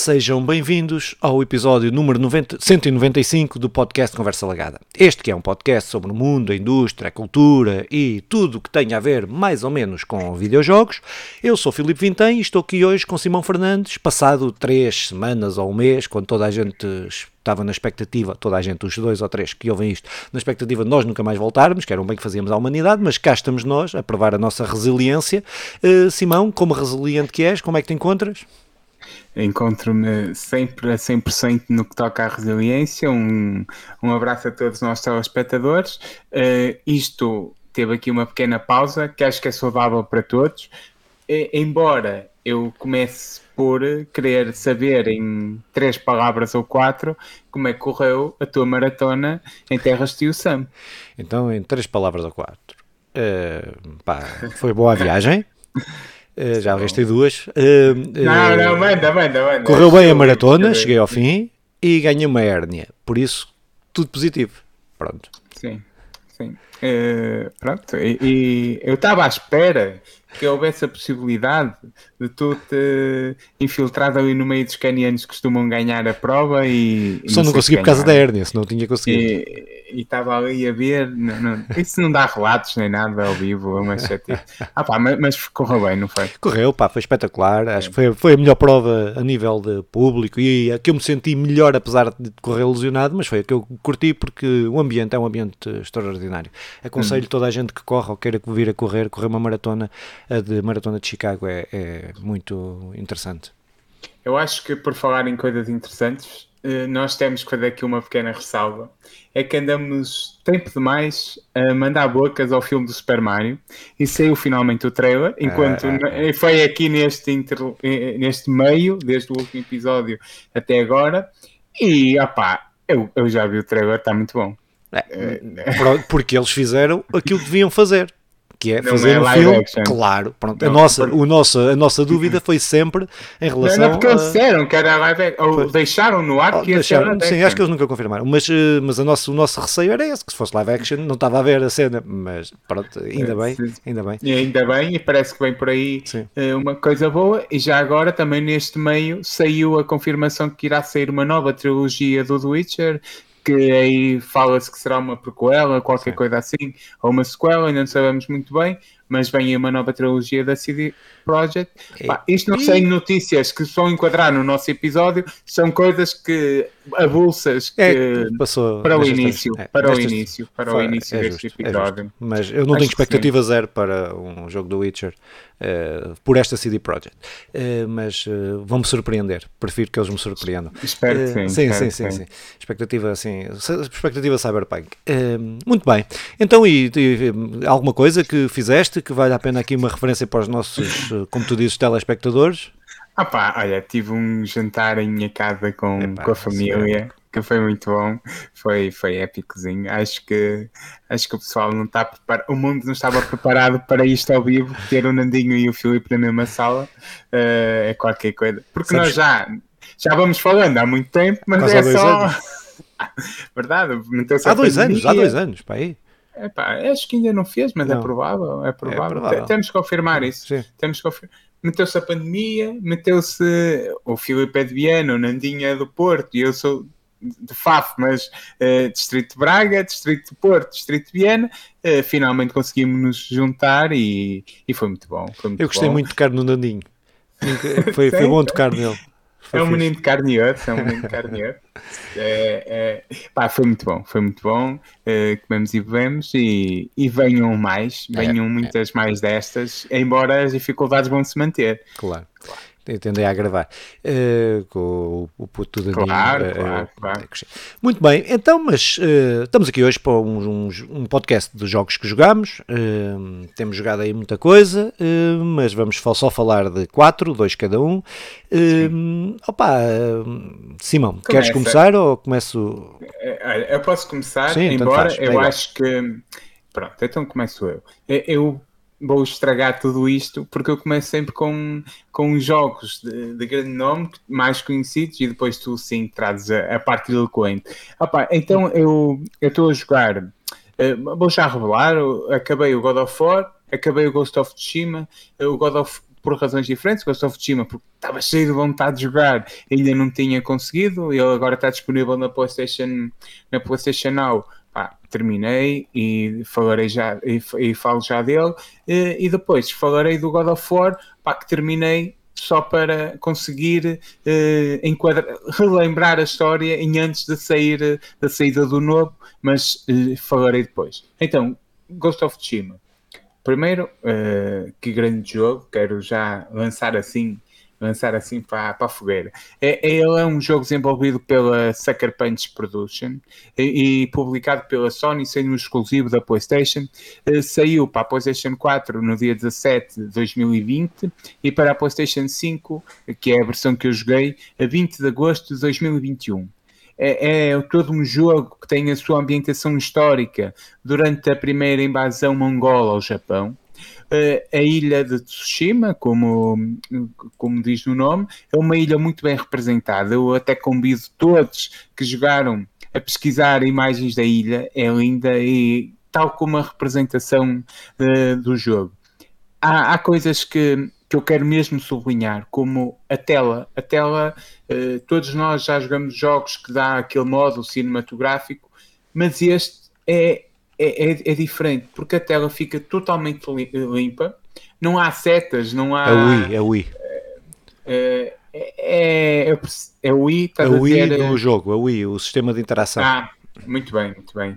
Sejam bem-vindos ao episódio número 195 do podcast Conversa Legada. Este que é um podcast sobre o mundo, a indústria, a cultura e tudo o que tem a ver mais ou menos com videojogos. Eu sou Filipe Vintém e estou aqui hoje com Simão Fernandes, passado 3 semanas ou um mês, quando toda a gente estava na expectativa, toda a gente, os 2 ou 3 que ouvem isto, na expectativa de nós nunca mais voltarmos, que era um bem que fazíamos à humanidade, mas cá estamos nós a provar a nossa resiliência. Simão, como resiliente que és, como é que te encontras? Encontro-me sempre a 100% no que toca à resiliência. Um abraço a todos nós telespectadores. Isto teve aqui uma pequena pausa, que acho que é saudável para todos, embora eu comece por querer saber em 3 palavras ou 4 como é que correu a tua maratona em terras de Tio Sam. Então, em 3 palavras ou 4, foi boa a viagem. Já gastei 2. Não, manda. Correu bem a maratona, cheguei ao fim e ganhei uma hérnia. Por isso, tudo positivo. Pronto. Sim. Pronto. E eu estava à espera que houvesse a possibilidade de tu te infiltrar ali no meio dos canianos que costumam ganhar a prova e... Só não consegui por causa da hérnia, senão tinha conseguido. E estava ali a ver... Não, isso não dá relatos nem nada ao vivo, é uma chatice. Mas correu bem, não foi? Correu, foi espetacular. Acho que foi a melhor prova a nível de público e a que eu me senti melhor, apesar de correr lesionado, mas foi a que eu curti porque o ambiente é um ambiente extraordinário. Aconselho toda a gente que corre ou queira vir a correr uma maratona. A de Maratona de Chicago é muito interessante. Eu acho que, por falar em coisas interessantes, nós temos que fazer aqui uma pequena ressalva. É que andamos tempo demais a mandar bocas ao filme do Super Mario e saiu finalmente o trailer, enquanto foi aqui neste meio, desde o último episódio até agora, e eu já vi o trailer, está muito bom. Porque eles fizeram aquilo que deviam fazer. Que é fazer um filme, action. Claro. Pronto, não, a nossa dúvida foi sempre em relação a... Não, porque eles disseram que era live action, ou deixaram no ar que ia ser live action. Sim, acho que eles nunca confirmaram, mas o nosso receio era esse, que se fosse live action, não estava a ver a cena, mas pronto, ainda bem. E parece que vem por aí uma coisa boa, e já agora também neste meio saiu a confirmação que irá sair uma nova trilogia do The Witcher, que aí fala-se que será uma prequela, qualquer coisa assim, ou uma sequela, ainda não sabemos muito bem, mas vem uma nova trilogia da CD Projekt. Isto não são notícias que vão enquadrar no nosso episódio, são coisas que avulsas que passou para o início, deste episódio. É, mas eu não tenho expectativa zero para um jogo do Witcher por esta CD Projekt, mas vão-me surpreender, prefiro que eles me surpreendam. Espero que sim. Sim. Expectativa Cyberpunk. Muito bem, então e alguma coisa que fizeste que vale a pena aqui uma referência para os nossos, como tu dizes, telespectadores? Olha, tive um jantar em minha casa com a família, que foi muito bom, foi épicozinho. Acho que o pessoal não está preparado, o mundo não estava preparado para isto ao vivo, ter o Nandinho e o Filipe na mesma sala, é qualquer coisa, porque nós já vamos falando há muito tempo, mas quase é só... Verdade, há dois anos, para aí. Acho que ainda não fez, mas não. É provável. Temos que confirmar isso. Meteu-se a pandemia, meteu-se o Filipe de Viana, o Nandinho é do Porto e eu sou de Faf, mas Distrito de Braga, Distrito de Porto, Distrito de Viana. Finalmente conseguimos nos juntar e foi muito bom. Eu gostei muito de tocar no Nandinho. Foi bom tocar nele. É um menino de carne e osso, Foi muito bom. Comemos e bebemos e venham mais, muitas mais destas, embora as dificuldades vão se manter. Claro. Tendei a gravar com o puto do Danilo. Claro. Muito bem, então, mas estamos aqui hoje para um podcast dos jogos que jogamos. Temos jogado aí muita coisa, mas vamos só falar de 4, 2 cada um. Simão, queres começar ou começo? Eu posso começar, sim, embora eu acho que... Pronto, então começo eu. Eu vou estragar tudo isto, porque eu começo sempre com jogos de grande nome, mais conhecidos, e depois tu sim trazes a parte eloquente. Então eu estou a jogar, vou já revelar, acabei o God of War, acabei o Ghost of Tsushima, o God of por razões diferentes. Ghost of Tsushima, porque estava cheio de vontade de jogar, ainda não tinha conseguido. Ele agora está disponível na PlayStation Now. Terminei e falarei já e falo já dele. E depois falarei do God of War, que terminei só para conseguir relembrar a história em antes da saída do novo, mas falarei depois. Então, Ghost of Tsushima. Primeiro, que grande jogo, quero já lançar assim para a fogueira. Ele é um jogo desenvolvido pela Sucker Punch Production e publicado pela Sony, sendo um exclusivo da PlayStation. Saiu para a PlayStation 4 no dia 17 de 2020 e para a PlayStation 5, que é a versão que eu joguei, a 20 de agosto de 2021. É todo um jogo que tem a sua ambientação histórica durante a primeira invasão mongola ao Japão. A ilha de Tsushima, como diz no nome, é uma ilha muito bem representada. Eu até convido todos que jogaram a pesquisar imagens da ilha. É linda, e tal como a representação do jogo. Há coisas que eu quero mesmo sublinhar, como a tela. Todos nós já jogamos jogos que dá aquele modo cinematográfico, mas este é diferente, porque a tela fica totalmente limpa, não há setas, não há... É o Wii. É o Wii, estás a dizer... É o Wii no jogo, é o Wii, o sistema de interação. Muito bem,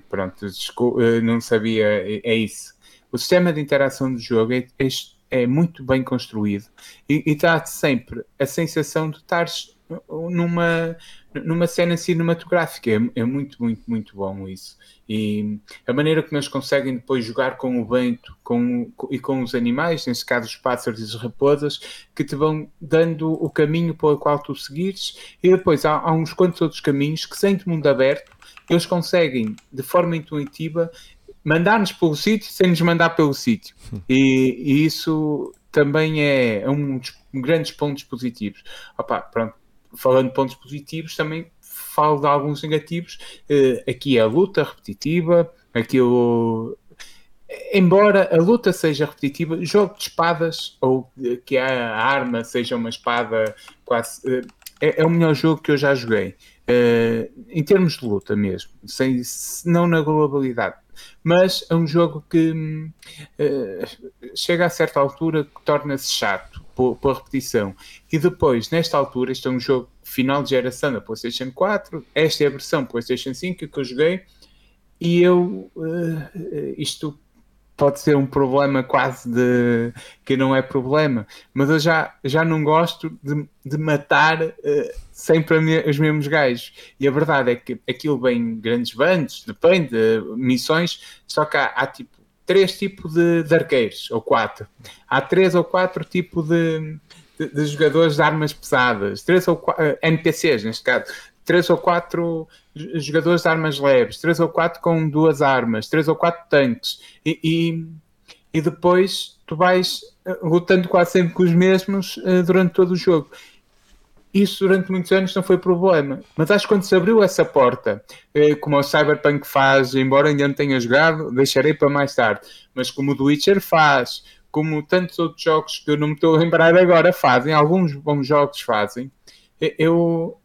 pronto, desculpa, não sabia, é isso. O sistema de interação do jogo é muito bem construído e dá-te sempre a sensação de estares numa cena cinematográfica. É muito, muito, muito bom isso. E a maneira como eles conseguem depois jogar com o vento e com os animais, neste caso os pássaros e as raposas, que te vão dando o caminho pelo qual tu seguires. E depois há uns quantos outros caminhos que, sendo mundo aberto, eles conseguem, de forma intuitiva, mandar-nos pelo sítio sem nos mandar pelo sítio. E isso também é um dos grandes pontos positivos. Falando de pontos positivos, também falo de alguns negativos. Aqui é a luta repetitiva. Embora a luta seja repetitiva, jogo de espadas, ou que a arma seja uma espada quase... É o melhor jogo que eu já joguei. Em termos de luta mesmo. Não na globalidade. Mas é um jogo que chega a certa altura que torna-se chato pela repetição. E depois, nesta altura, este é um jogo final de geração da PlayStation 4. Esta é a versão PlayStation 5 que eu joguei. E eu... isto pode ser um problema quase de... que não é problema. Mas eu já não gosto de matar sempre os mesmos gajos. E a verdade é que aquilo vem grandes bandos, depende de missões. Só que há tipo... 3 tipos de arqueiros, ou 4. Há 3 ou 4 tipos de jogadores de armas pesadas. 3 ou 4, NPCs, neste caso. 3 ou 4 jogadores de armas leves. 3 ou 4 com 2 armas. 3 ou 4 tanques. E depois tu vais lutando quase sempre com os mesmos durante todo o jogo. Isso durante muitos anos não foi problema. Mas acho que quando se abriu essa porta, como o Cyberpunk faz, embora ainda não tenha jogado, deixarei para mais tarde, mas como o The Witcher faz, como tantos outros jogos que eu não me estou a lembrar agora fazem, alguns bons jogos fazem, eu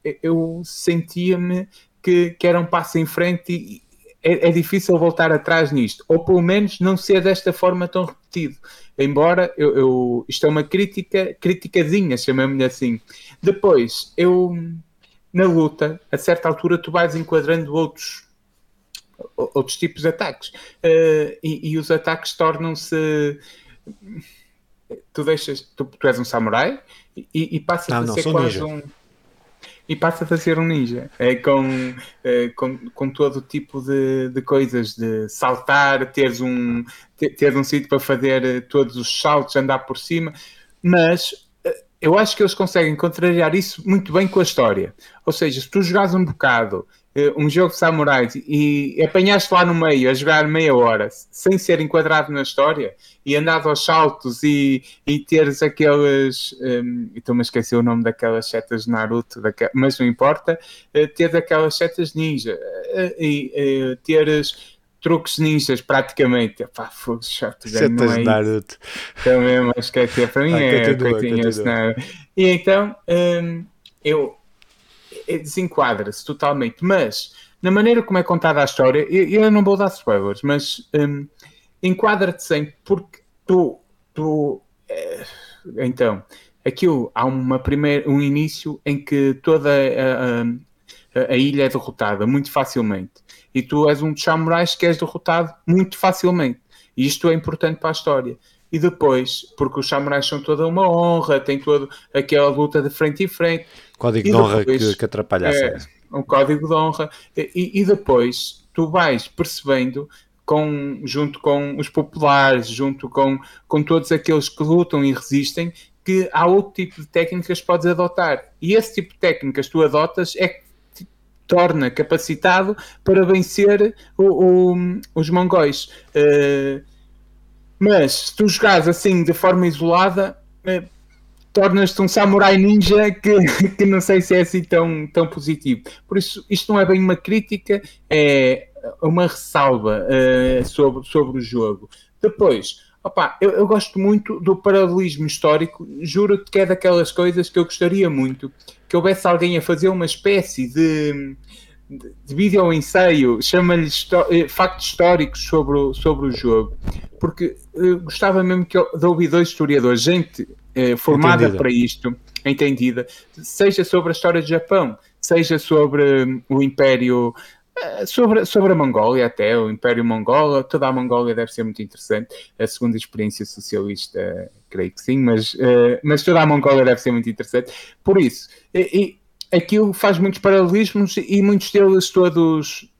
sentia-me que era um passo em frente e é difícil voltar atrás nisto, ou pelo menos não ser desta forma tão repetido. Embora isto é uma criticazinha, chamemos-lhe assim. Depois, na luta, a certa altura tu vais enquadrando outros tipos de ataques. E os ataques tornam-se... Tu és um samurai e passas a ser quase um... E passa-te a ser um ninja, com todo tipo de coisas, de saltar, teres um sítio para fazer todos os saltos, andar por cima, mas eu acho que eles conseguem contrariar isso muito bem com a história. Ou seja, se tu jogares um bocado, um jogo de samurais, e apanhaste lá no meio a jogar meia hora, sem ser enquadrado na história, e andares aos saltos e teres aqueles... Estou-me a esquecer o nome daquelas setas de Naruto, mas não importa. Teres aquelas setas ninja, e teres trocos ninjas praticamente. Epá, fogo chato, já não é Naruto. Também, mas que é para mim é coitinha senão. E então desenquadra-se totalmente, mas na maneira como é contada a história, eu não vou dar spoilers, mas enquadra-te sempre, porque então aquilo, há um início em que toda a ilha é derrotada muito facilmente e tu és um dos samurais que és derrotado muito facilmente, e isto é importante para a história. E depois, porque os samurais são toda uma honra, tem toda aquela luta de frente em frente, código e de honra depois, que atrapalhasse um código de honra, e depois tu vais percebendo junto com os populares, junto com todos aqueles que lutam e resistem, que há outro tipo de técnicas que podes adotar, e esse tipo de técnicas tu adotas é que te torna capacitado para vencer os mongóis. Mas se tu jogares assim de forma isolada, tornas-te um samurai ninja que não sei se é assim tão positivo. Por isso, isto não é bem uma crítica, é uma ressalva sobre o jogo. Depois, eu gosto muito do paralelismo histórico, juro-te que é daquelas coisas que eu gostaria muito que houvesse alguém a fazer uma espécie de vídeo ensaio, chama-lhe factos históricos sobre o jogo, porque gostava mesmo que de ouvir dois historiadores, gente formada para isto, entendida, seja sobre a história do Japão, seja sobre o Império, sobre a Mongólia até, o Império Mongol, toda a Mongólia deve ser muito interessante, a segunda experiência socialista, creio que sim, mas toda a Mongólia deve ser muito interessante, por isso, aquilo faz muitos paralelismos e muitos deles todos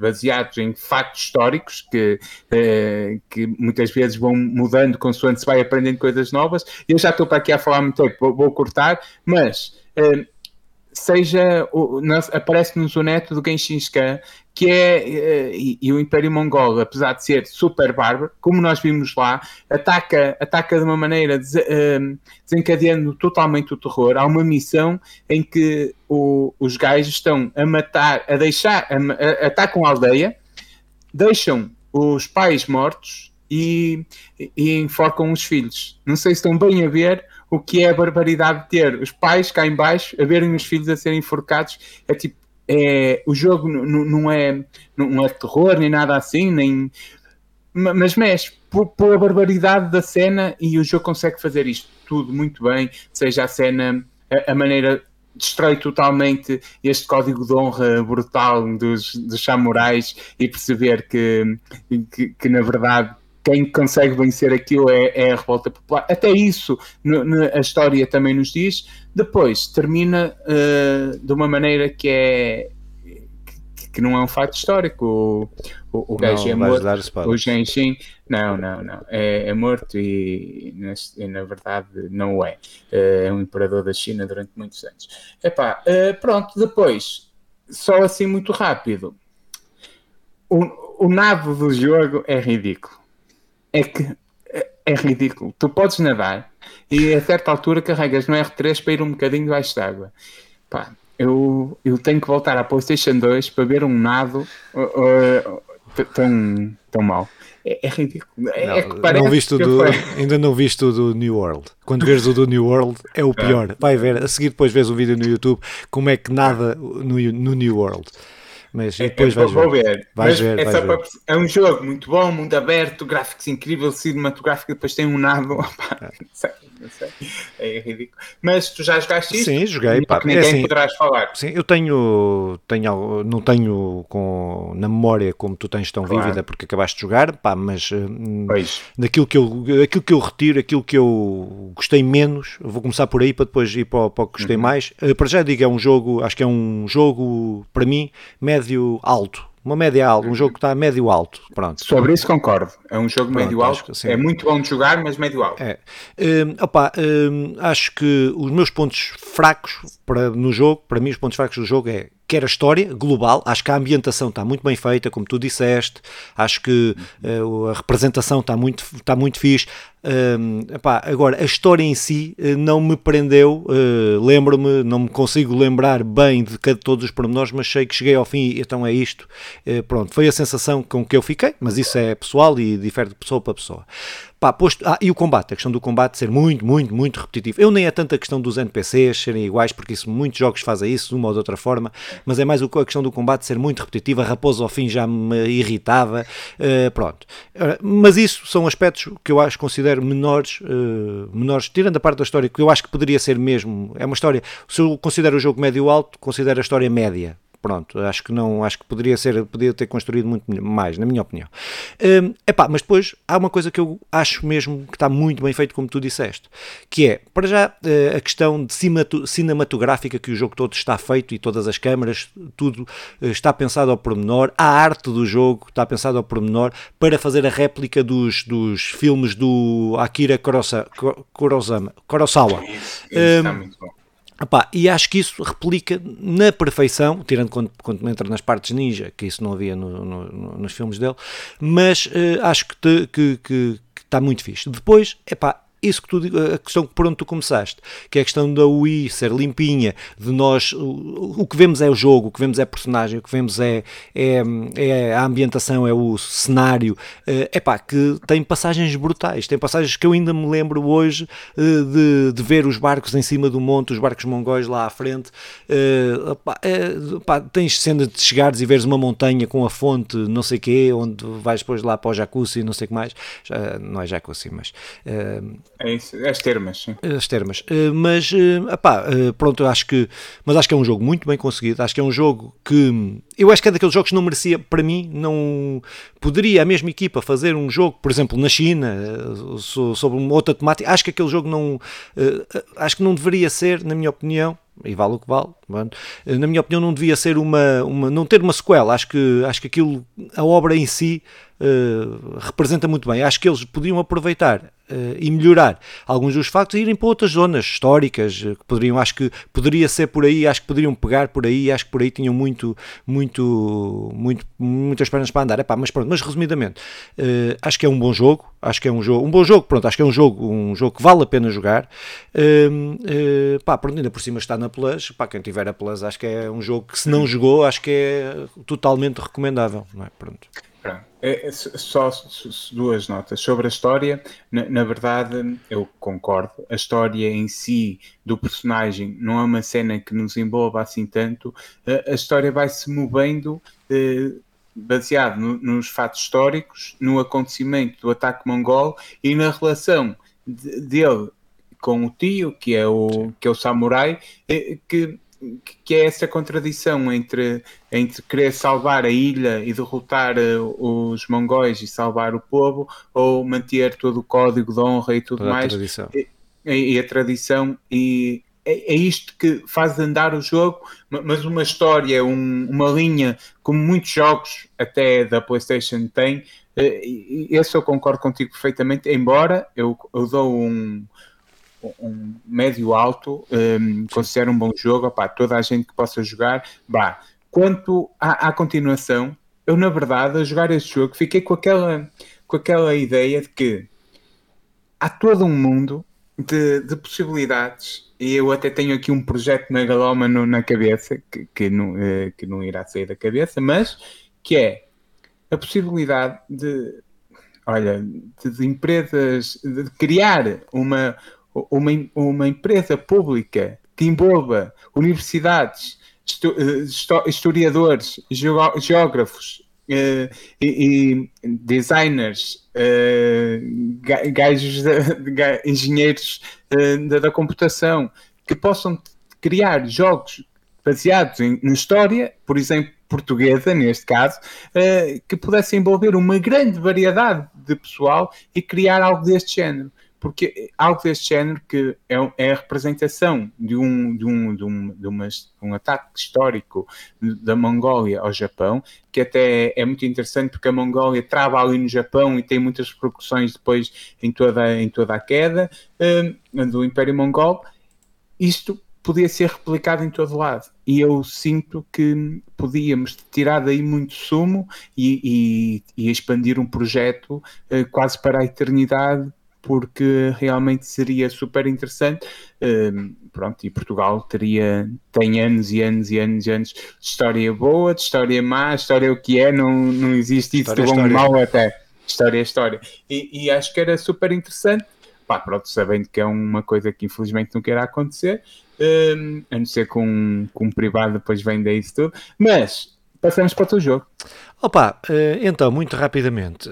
baseados em factos históricos que muitas vezes vão mudando consoante se vai aprendendo coisas novas. Eu já estou para aqui a falar muito tempo, vou cortar, mas aparece-nos o neto do Genghis Khan, que é, e o Império Mongol, apesar de ser super bárbaro, como nós vimos lá, ataca de uma maneira desencadeando totalmente o terror. Há uma missão em que os gajos estão a matar, atacam a aldeia, deixam os pais mortos e enforcam os filhos. Não sei se estão bem a ver o que é a barbaridade de ter os pais cá em baixo a verem os filhos a serem enforcados. É tipo, o jogo não é terror nem nada assim, mas mexe pela barbaridade da cena, e o jogo consegue fazer isto tudo muito bem, seja a cena, a maneira, destrói totalmente este código de honra brutal dos samurais, e perceber que na verdade quem consegue vencer aquilo é a revolta popular. Até isso a história também nos diz. Depois termina de uma maneira que é que não é um facto histórico. O gajo é morto, o Genshin não, é morto e na verdade não é. É um imperador da China durante muitos anos. Pronto, depois, só assim muito rápido, o nado do jogo é ridículo. É ridículo. Tu podes nadar e a certa altura carregas no R3 para ir um bocadinho debaixo d'água. Pá, eu tenho que voltar à PlayStation 2 para ver um nado tão mau. É ridículo. Ainda não viste o do New World. Quando vês o do New World é o pior. Vai ver, a seguir depois vês um vídeo no YouTube como é que nada no New World. Mas depois vais ver. É um jogo muito bom, mundo aberto, gráficos incríveis, cinematográfico, depois tem um nado. Não sei. É ridículo. Mas tu já jogaste isto? Sim, joguei. Ninguém poderás falar. Sim, eu tenho não tenho na memória como tu tens tão vívida, porque acabaste de jogar, mas daquilo que eu retiro, aquilo que eu gostei menos, vou começar por aí para depois ir para o que gostei mais. Para já digo, acho que é um jogo, para mim, médio-alto, uma média alta, um jogo que está médio-alto, pronto. Sobre isso concordo, é um jogo médio-alto, é muito bom de jogar, mas médio-alto. Acho que os meus pontos fracos no jogo, para mim os pontos fracos do jogo é quer a história global, acho que a ambientação está muito bem feita, como tu disseste, acho que a representação está muito fixe, Agora, a história em si não me prendeu, lembro-me, não me consigo lembrar bem de todos os pormenores, mas sei que cheguei ao fim e então é isto, pronto, foi a sensação com que eu fiquei, mas isso é pessoal e difere de pessoa para pessoa. E o combate, a questão do combate ser muito repetitivo. Eu nem é tanto a questão dos NPCs serem iguais, porque isso, muitos jogos fazem isso de uma ou de outra forma, mas é mais a questão do combate ser muito repetitivo. A raposa ao fim já me irritava, pronto. Mas isso são aspectos que eu acho, considero menores, tirando a parte da história, que eu acho que poderia ser mesmo, é uma história, se eu considero o jogo médio-alto, considero a história média. Pronto, acho que poderia ter construído muito mais, na minha opinião. Mas depois há uma coisa que eu acho mesmo que está muito bem feito, como tu disseste, que é, para já, a questão de cinematográfica que o jogo todo está feito e todas as câmaras, tudo está pensado ao pormenor, a arte do jogo está pensado ao pormenor para fazer a réplica dos filmes do Akira Kurosawa. Isso está muito bom. E acho que isso replica na perfeição, tirando quando entra nas partes ninja, que isso não havia nos filmes dele, mas acho que está muito fixe. Depois, isso que a questão por onde tu começaste, que é a questão da UI ser limpinha, de nós, o que vemos é o jogo, o que vemos é a personagem, o que vemos é a ambientação, é o cenário, que tem passagens brutais, tem passagens que eu ainda me lembro hoje de ver os barcos em cima do monte, os barcos mongóis lá à frente, tens cena de chegares e veres uma montanha com a fonte não sei quê, onde vais depois lá para o jacuzzi, não sei o que mais, não é jacuzzi, mas... É isso, as termas, mas pronto, acho que é um jogo muito bem conseguido, acho que é um jogo que eu acho que é daqueles jogos que não merecia, para mim, não poderia a mesma equipa fazer um jogo, por exemplo, na China, sobre uma outra temática. Acho que aquele jogo não deveria ser, na minha opinião, e vale o que vale, na minha opinião não devia ser não ter uma sequela. Acho que aquilo, a obra em si representa muito bem. Acho que eles podiam aproveitar e melhorar alguns dos factos e irem para outras zonas históricas que poderiam, acho que poderia ser por aí, acho que poderiam pegar por aí, acho que por aí tinham muitas pernas para andar. Mas pronto, mas resumidamente, acho que é um bom jogo, acho que é um jogo que vale a pena jogar. Ainda por cima está na Plus, quem tiver a Plus, acho que é um jogo que, se não jogou, acho que é totalmente recomendável, não é? Pronto. Só duas notas sobre a história. Na verdade, eu concordo, a história em si do personagem não é uma cena que nos envolva assim tanto. A história vai-se movendo baseado nos fatos históricos, no acontecimento do ataque mongol e na relação dele com o tio, que é o samurai, que é essa contradição entre querer salvar a ilha e derrotar os mongóis e salvar o povo, ou manter todo o código de honra e tudo mais, e a tradição, e é isto que faz andar o jogo. Mas uma história, uma linha, como muitos jogos até da PlayStation tem, esse eu concordo contigo perfeitamente, embora eu dou um médio alto, considero um bom jogo, toda a gente que possa jogar. Quanto à continuação, eu, na verdade, a jogar este jogo, fiquei com aquela ideia de que há todo um mundo de possibilidades, e eu até tenho aqui um projeto megalómano na cabeça, que não irá sair da cabeça, mas que é a possibilidade de empresas, de criar uma empresa pública que envolva universidades, historiadores, geógrafos e designers, gajos, engenheiros da computação, que possam criar jogos baseados na história, por exemplo, portuguesa, neste caso, que pudesse envolver uma grande variedade de pessoal e criar algo deste género. Porque algo deste género, que é a representação de um ataque histórico da Mongólia ao Japão, que até é muito interessante, porque a Mongólia trava ali no Japão e tem muitas repercussões depois em toda a queda do Império Mongol. Isto podia ser replicado em todo lado, e eu sinto que podíamos tirar daí muito sumo e expandir um projeto quase para a eternidade, porque realmente seria super interessante. Pronto, e Portugal tem anos e anos e anos e anos de história boa, de história má, história o que é, não existe isso de bom e mau até. História é história. E acho que era super interessante. Pá, pronto, sabendo que é uma coisa que infelizmente não queira acontecer, a não ser com um privado, depois vem daí isso tudo. Mas passamos para o teu jogo. Opa, então, muito rapidamente,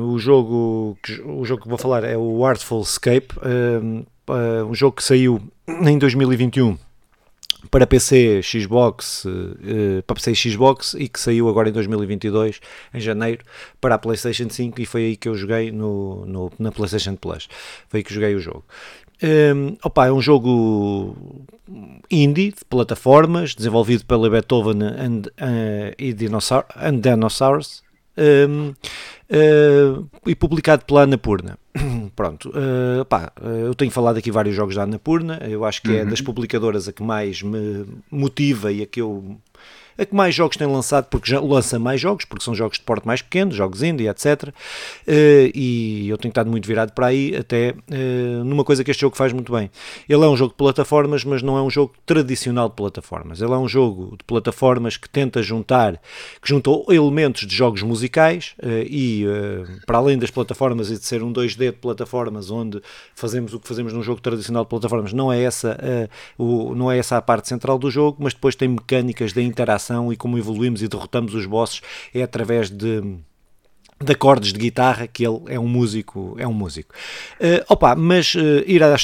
o jogo que vou falar é o Artful Escape, um jogo que saiu em 2021 para PC, Xbox, e que saiu agora em 2022, em janeiro, para a PlayStation 5, e foi aí que eu joguei na PlayStation Plus, foi aí que joguei o jogo. É um jogo indie, de plataformas, desenvolvido pela Beethoven and Dinosaurs, e publicado pela Annapurna. Pronto, eu tenho falado aqui vários jogos da Annapurna, eu acho que é das publicadoras a que mais me motiva e a que mais jogos tem lançado, porque já lança mais jogos, porque são jogos de porte mais pequeno, jogos indie, etc. E eu tenho estado muito virado para aí, até numa coisa que este jogo faz muito bem. Ele é um jogo de plataformas, mas não é um jogo tradicional de plataformas. Ele é um jogo de plataformas que juntou elementos de jogos musicais, para além das plataformas e de ser um 2D de plataformas, onde fazemos o que fazemos num jogo tradicional de plataformas, não é essa a parte central do jogo, mas depois tem mecânicas de interação e como evoluímos e derrotamos os bosses é através de acordes de guitarra, que ele é um músico.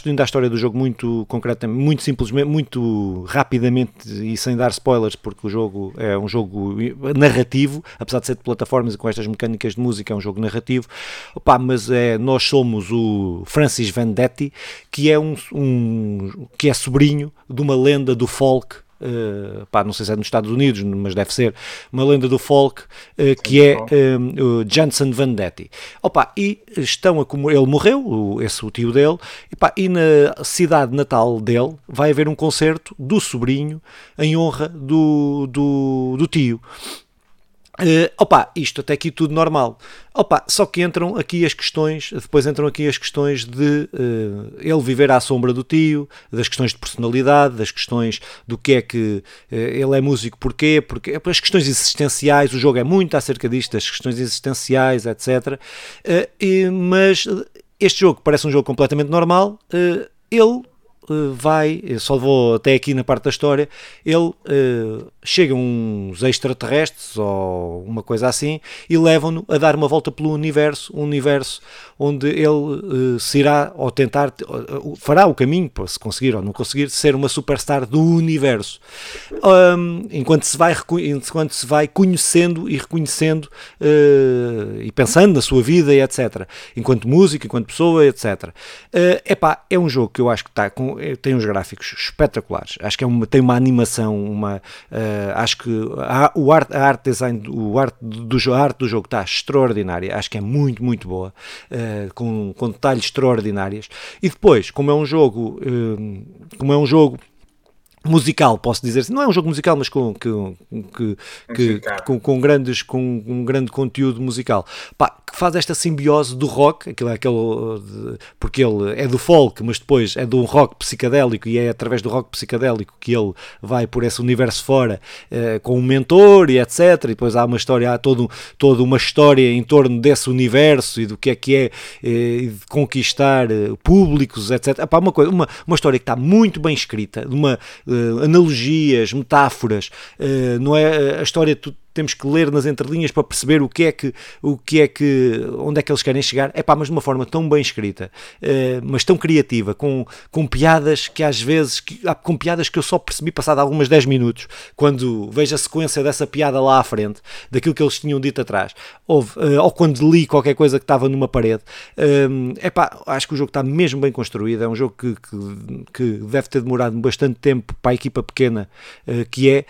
Indo à história do jogo muito concretamente, muito simplesmente, muito rapidamente e sem dar spoilers, porque o jogo é um jogo narrativo, apesar de ser de plataformas e com estas mecânicas de música, é um jogo narrativo. Nós somos o Francis Vendetti, que é que é sobrinho de uma lenda do folk. Não sei se é nos Estados Unidos, mas deve ser uma lenda do folk, que é o Janssen Vendetti. Ele morreu, o tio dele, e na cidade natal dele vai haver um concerto do sobrinho em honra do tio. Isto até aqui tudo normal. Só que entram aqui as questões de ele viver à sombra do tio, das questões de personalidade, das questões do que é que ele é músico, porque as questões existenciais, o jogo é muito acerca disto, das questões existenciais, etc. Mas este jogo parece um jogo completamente normal, ele vai, só vou até aqui na parte da história, chegam uns extraterrestres ou uma coisa assim e levam-no a dar uma volta pelo universo, um universo onde ele se irá, ou tentar, fará o caminho, para se conseguir ou não conseguir, ser uma superstar do universo, enquanto se vai conhecendo e reconhecendo e pensando na sua vida e etc, enquanto músico, enquanto pessoa, etc. É um jogo que eu acho que tem uns gráficos espetaculares, acho que tem uma animação, acho que a arte do jogo está extraordinária, acho que é muito, muito boa, com detalhes extraordinários, e depois, como é um jogo musical, posso dizer assim, não é um jogo musical, mas com um grande conteúdo musical, que faz esta simbiose do rock, porque ele é do folk, mas depois é de um rock psicadélico, e é através do rock psicadélico que ele vai por esse universo fora, com um mentor e etc, e depois há toda uma história em torno desse universo e do que é de conquistar públicos, etc. Uma história que está muito bem escrita, analogias, metáforas, não é a história temos que ler nas entrelinhas para perceber onde é que eles querem chegar, mas de uma forma tão bem escrita, mas tão criativa, com piadas que às vezes, com piadas que eu só percebi passado algumas 10 minutos, quando vejo a sequência dessa piada lá à frente, daquilo que eles tinham dito atrás, ou quando li qualquer coisa que estava numa parede. Acho que o jogo está mesmo bem construído, é um jogo que deve ter demorado bastante tempo para a equipa pequena que é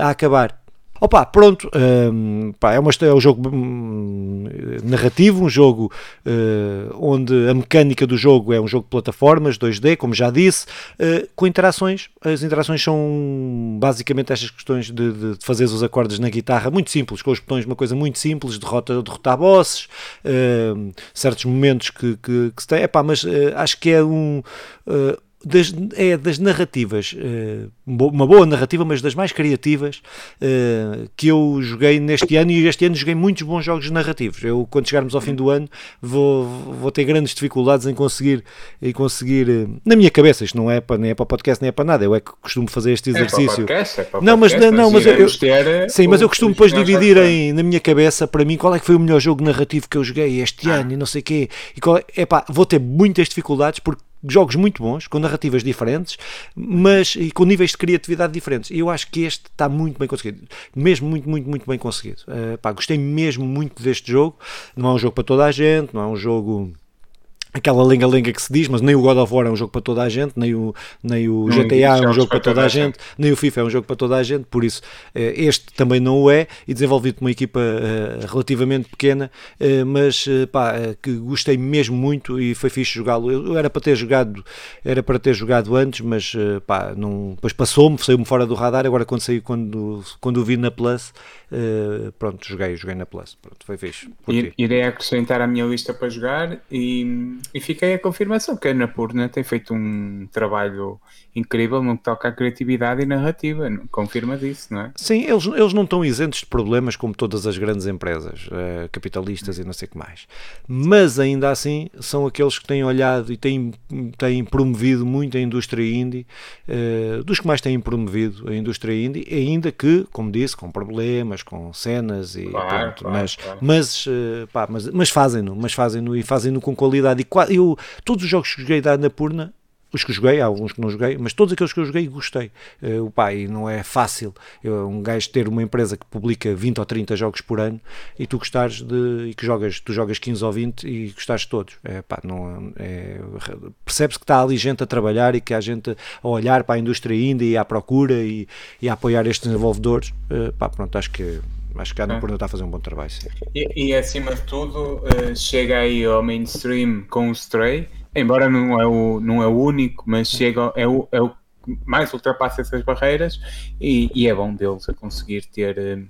a acabar. É um jogo narrativo, um jogo onde a mecânica do jogo é um jogo de plataformas, 2D, como já disse, com interações. As interações são basicamente estas questões de fazer os acordes na guitarra, muito simples, com os botões, uma coisa muito simples, derrotar bosses, certos momentos que se tem. Epá, mas acho que é das narrativas, uma boa narrativa, mas das mais criativas que eu joguei neste ano, e este ano joguei muitos bons jogos narrativos. Eu, quando chegarmos ao fim do ano, vou ter grandes dificuldades em conseguir na minha cabeça, isto não é para, nem é para podcast, nem é para nada, eu é que costumo fazer este exercício. É para podcast, mas eu costumo depois dividir na minha cabeça, para mim, qual é que foi o melhor jogo narrativo que eu joguei este ano, e não sei o quê, e qual vou ter muitas dificuldades, porque jogos muito bons, com narrativas diferentes, mas e com níveis de criatividade diferentes. E eu acho que este está muito bem conseguido, mesmo muito, muito, muito bem conseguido. Gostei mesmo muito deste jogo. Não é um jogo para toda a gente, não é um jogo aquela lenga-lenga que se diz, mas nem o God of War é um jogo para toda a gente, nem o GTA é um jogo para toda a gente, nem o FIFA é um jogo para toda a gente, por isso este também não o é, e desenvolvido por uma equipa relativamente pequena, mas que gostei mesmo muito e foi fixe jogá-lo. Eu era para ter jogado antes, mas não, depois passou-me, saiu-me fora do radar. Agora quando o vi na Plus, pronto, joguei na Plus, pronto, foi fixe. Irei acrescentar à minha lista para jogar e fiquei a confirmação que a Annapurna tem feito um trabalho incrível no que toca à criatividade e narrativa, confirma disso, não é? Sim, eles não estão isentos de problemas como todas as grandes empresas capitalistas e não sei o que mais, mas ainda assim são aqueles que têm olhado e têm promovido muito a indústria indie, dos que mais têm promovido a indústria indie, ainda que, como disse, com problemas, com cenas e claro, pronto, claro, mas fazem-no e fazem-no com qualidade. E todos os jogos que joguei da Annapurna, os que joguei, há alguns que não joguei, mas todos aqueles que eu joguei gostei. E não é fácil um gajo ter uma empresa que publica 20 ou 30 jogos por ano e tu gostares de, e que tu jogas 15 ou 20 e gostares de todos. Percebe-se que está ali gente a trabalhar e que há gente a olhar para a indústria indie e à procura e a apoiar estes desenvolvedores. Pronto, acho que a Annapurna está a fazer um bom trabalho, sim. E acima de tudo, chega aí ao mainstream com o Stray, embora não é o único, mas chega, é o que mais ultrapassa essas barreiras, e é bom deles a conseguir ter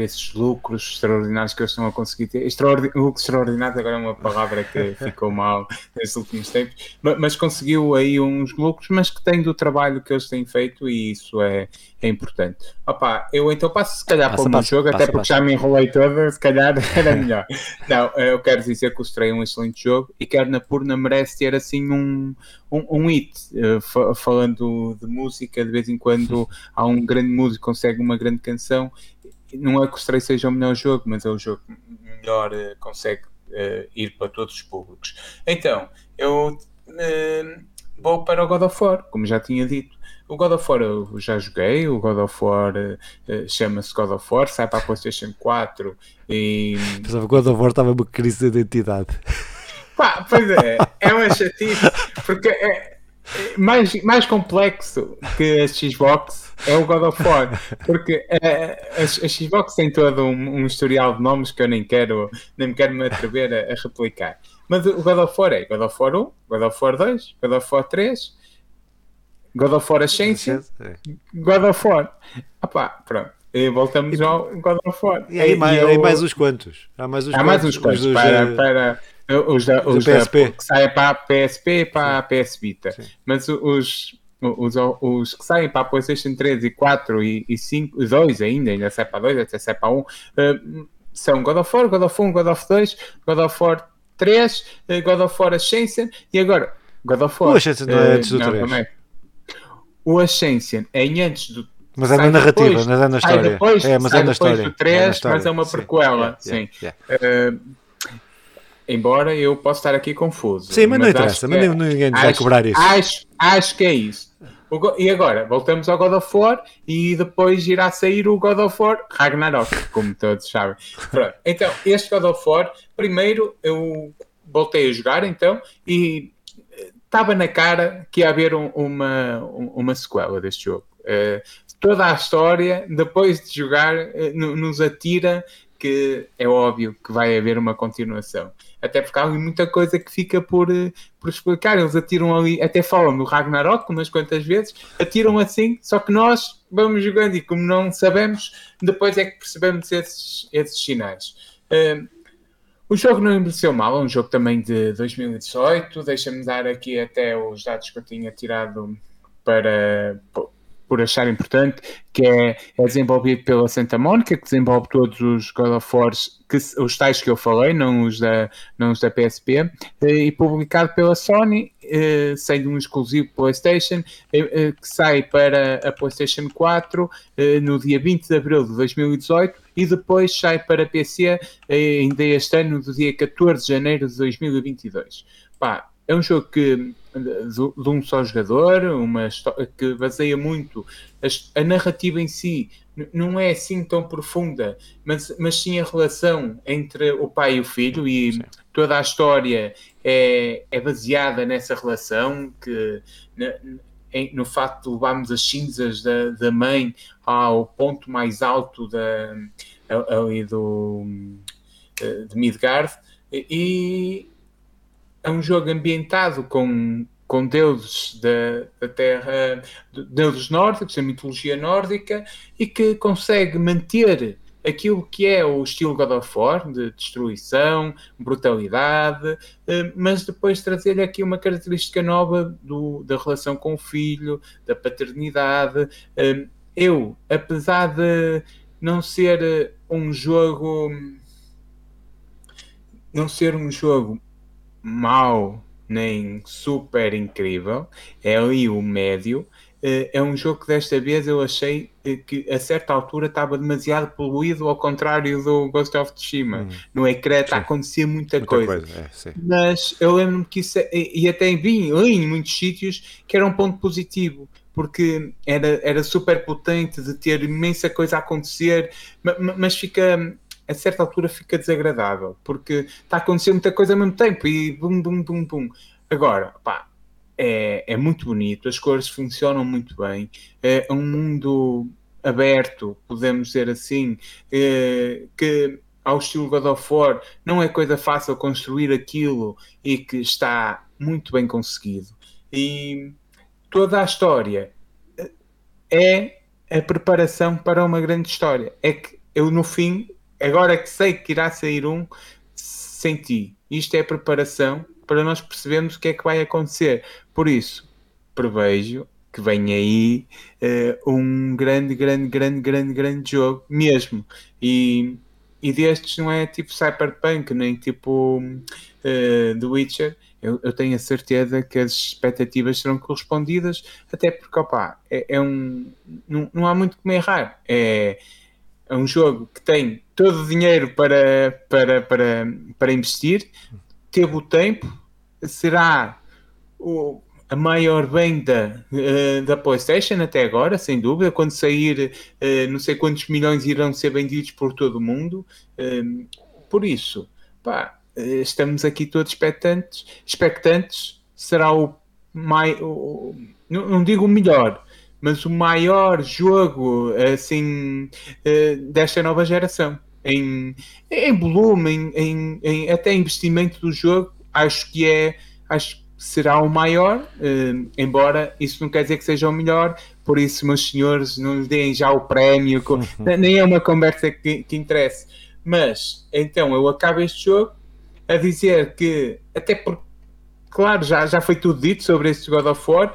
esses lucros extraordinários que eles estão a conseguir ter. Lucros extraordinários agora é uma palavra que ficou mal nestes últimos tempos, mas conseguiu aí uns lucros, mas que tem do trabalho que eles têm feito, e isso é importante. Eu então passo se calhar para o meu jogo, até porque já me enrolei toda, se calhar era melhor. Não, eu quero dizer que o Stray é um excelente jogo e que a Annapurna merece ter assim um hit. Falando de música, de vez em quando há um grande músico, consegue uma grande canção. Não é que o Stray seja o melhor jogo, mas é o jogo que melhor consegue ir para todos os públicos. Então, eu vou para o God of War, como já tinha dito. O God of War eu já joguei, o God of War chama-se God of War, sai para a PlayStation 4 e... Pensava que o God of War estava uma crise de identidade. Pois é uma chatice, porque é mais complexo que a Xbox é o God of War, porque a Xbox tem todo um historial de nomes que eu nem quero me atrever a replicar, mas o God of War é God of War 1, God of War 2, God of War 3, God of War Ascension, God of War, pronto. E voltamos ao God of War. E aí mais uns quantos. Há mais uns quantos para os da PSP. Que saem para a PSP e para a PS Vita. Sim. Mas os que saem para a PlayStation 3 e 4 e 5, 2 ainda sai para 2, até sai para 1, são God of War, God of 1, God of 2, God of War 3, God of War Ascension e agora God of War. O Ascension não é antes do 3. Também. O Ascension é antes do 3. Mas é na narrativa, depois, mas é na história. Depois, mas é na história. Do 3, é na história. Mas é uma prequela, sim. Yeah. Embora eu possa estar aqui confuso. Sim, mas não interessa, mas ninguém vai cobrar isso. Acho que é isso. E agora, voltamos ao God of War e depois irá sair o God of War Ragnarok, como todos sabem. Pronto. Então, este God of War, primeiro eu voltei a jogar, então, e estava na cara que ia haver uma sequela deste jogo. Toda a história, depois de jogar, nos atira que é óbvio que vai haver uma continuação. Até porque há ali muita coisa que fica por explicar. Eles atiram ali, até falam no Ragnarok umas quantas vezes, atiram assim, só que nós vamos jogando e como não sabemos, depois é que percebemos esses sinais. O jogo não envelheceu mal, é um jogo também de 2018. Deixa-me dar aqui até os dados que eu tinha tirado para... por achar importante, que é desenvolvido pela Santa Mónica, que desenvolve todos os God of War, os tais que eu falei, não os da PSP, e publicado pela Sony, sendo um exclusivo PlayStation, que sai para a PlayStation 4 no dia 20 de abril de 2018, e depois sai para PC ainda este ano, no dia 14 de janeiro de 2022. Pá, é um jogo que... de um só jogador, uma história que baseia muito a narrativa em si, não é assim tão profunda, mas sim a relação entre o pai e o filho, e sim, toda a história é baseada nessa relação, que no facto de levarmos as cinzas da mãe ao ponto mais alto de Midgard, e é um jogo ambientado com deuses da terra, deuses nórdicos, da mitologia nórdica, e que consegue manter aquilo que é o estilo God of War, de destruição, brutalidade, mas depois trazer-lhe aqui uma característica nova da relação com o filho, da paternidade. Eu, apesar de não ser um jogo mau, nem super incrível, é ali o médio, é um jogo que desta vez eu achei que a certa altura estava demasiado poluído, ao contrário do Ghost of Tsushima. No ecrã está a acontecer muita coisa. Mas eu lembro-me que isso, e até li em muitos sítios, que era um ponto positivo, porque era super potente de ter imensa coisa a acontecer, mas fica... a certa altura fica desagradável, porque está a acontecer muita coisa ao mesmo tempo e bum, bum, bum, bum. Agora, pá, é muito bonito, as cores funcionam muito bem, é um mundo aberto, podemos dizer assim, que ao estilo God of War não é coisa fácil construir aquilo, e que está muito bem conseguido. E toda a história é a preparação para uma grande história. É que eu, no fim... agora que sei que irá sair um, senti. Isto é a preparação para nós percebermos o que é que vai acontecer. Por isso, prevejo que venha aí um grande jogo mesmo. E destes não é tipo Cyberpunk, nem tipo The Witcher. Eu tenho a certeza que as expectativas serão correspondidas, até porque, opá, não há muito como errar. É um jogo que tem todo o dinheiro para investir, teve o tempo, será a maior venda da PlayStation até agora, sem dúvida. Quando sair, não sei quantos milhões irão ser vendidos por todo o mundo. Por isso, pá, estamos aqui todos expectantes. Será não digo o melhor, mas o maior jogo assim desta nova geração, em volume, em até investimento do jogo, acho que será o maior, embora isso não quer dizer que seja o melhor. Por isso, meus senhores, não lhe deem já o prémio, nem é uma conversa que interessa. Mas, então, eu acabo este jogo a dizer que, até porque, claro, já foi tudo dito sobre este God of War,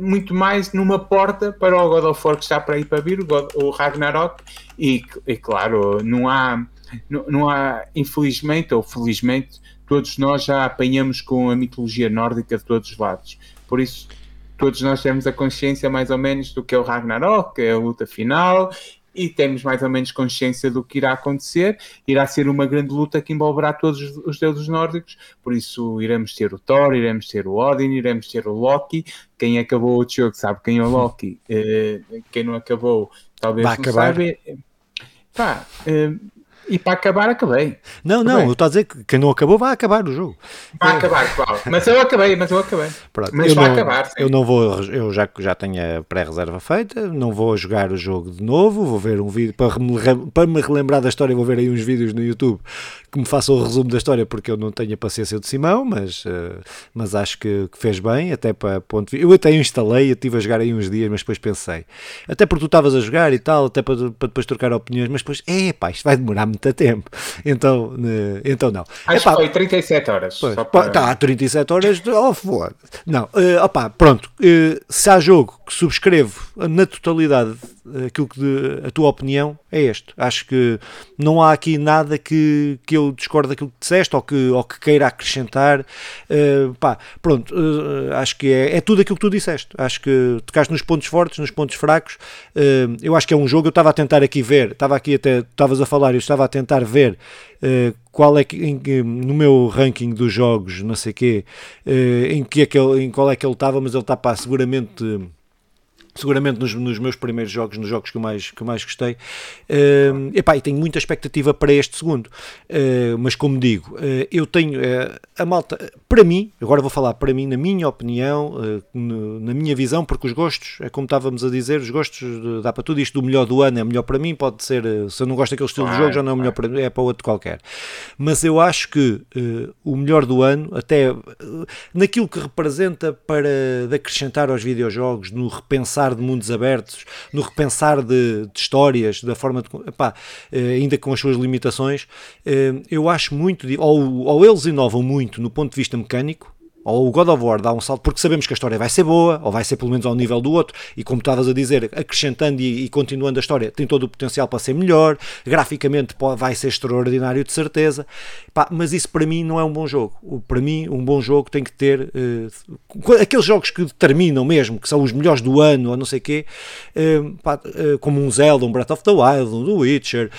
muito mais numa porta para o God of War que está para ir para vir, o Ragnarok, e claro, não há, infelizmente ou felizmente, todos nós já apanhamos com a mitologia nórdica de todos os lados. Por isso, todos nós temos a consciência mais ou menos do que é o Ragnarok, que é a luta final, e temos mais ou menos consciência do que irá acontecer. Irá ser uma grande luta que envolverá todos os deuses nórdicos. Por isso, iremos ter o Thor, iremos ter o Odin, iremos ter o Loki. Quem acabou o jogo sabe quem é o Loki. Quem não acabou, talvez não saiba. Pá, E para acabar, acabei. Não, eu estou a dizer que quem não acabou vai acabar o jogo. Vai acabar, claro. Mas eu acabei. Pronto, vai acabar, sim. Eu já tenho a pré-reserva feita, não vou jogar o jogo de novo, vou ver um vídeo, para me relembrar da história, vou ver aí uns vídeos no YouTube que me façam o resumo da história, porque eu não tenho a paciência do Simão, mas acho que fez bem, até para ponto de vista. Eu até instalei, eu estive a jogar aí uns dias, mas depois pensei, até porque tu estavas a jogar e tal, até para depois trocar opiniões, mas depois, isto vai demorar muito tempo, então não. Acho que foi 37 horas. Pois, para... Tá, 37 horas, foda. Pronto, se há jogo que subscrevo na totalidade, aquilo que a tua opinião é este. Acho que não há aqui nada que eu discordo daquilo que disseste ou que queira acrescentar. Acho que é tudo aquilo que tu disseste. Acho que tocaste nos pontos fortes, nos pontos fracos. Eu acho que é um jogo, eu estava a tentar aqui ver, estavas a falar, eu estava a tentar ver qual é que, no meu ranking dos jogos, não sei quê, em qual é que ele estava, mas ele está seguramente nos meus primeiros jogos, nos jogos que eu mais gostei, e tenho muita expectativa para este segundo, mas como digo, eu tenho a malta, para mim, agora vou falar para mim, na minha opinião, na minha visão, porque os gostos, é como estávamos a dizer, os gostos dá para tudo, isto do melhor do ano é melhor para mim, pode ser, se eu não gosto daquele estilo de jogo já não é melhor para mim, é para outro qualquer, mas eu acho que o melhor do ano, até naquilo que representa para de acrescentar aos videojogos, no repensar de mundos abertos, no repensar de histórias, da forma de ainda com as suas limitações, eu acho muito, ou eles inovam muito no ponto de vista mecânico, ou o God of War dá um salto, porque sabemos que a história vai ser boa, ou vai ser pelo menos ao nível do outro, e como estavas a dizer, acrescentando e continuando a história, tem todo o potencial para ser melhor, graficamente vai ser extraordinário de certeza, mas isso para mim não é um bom jogo. Para mim um bom jogo tem que ter aqueles jogos que determinam mesmo, que são os melhores do ano, ou não sei o quê, como um Zelda, um Breath of the Wild, um The Witcher,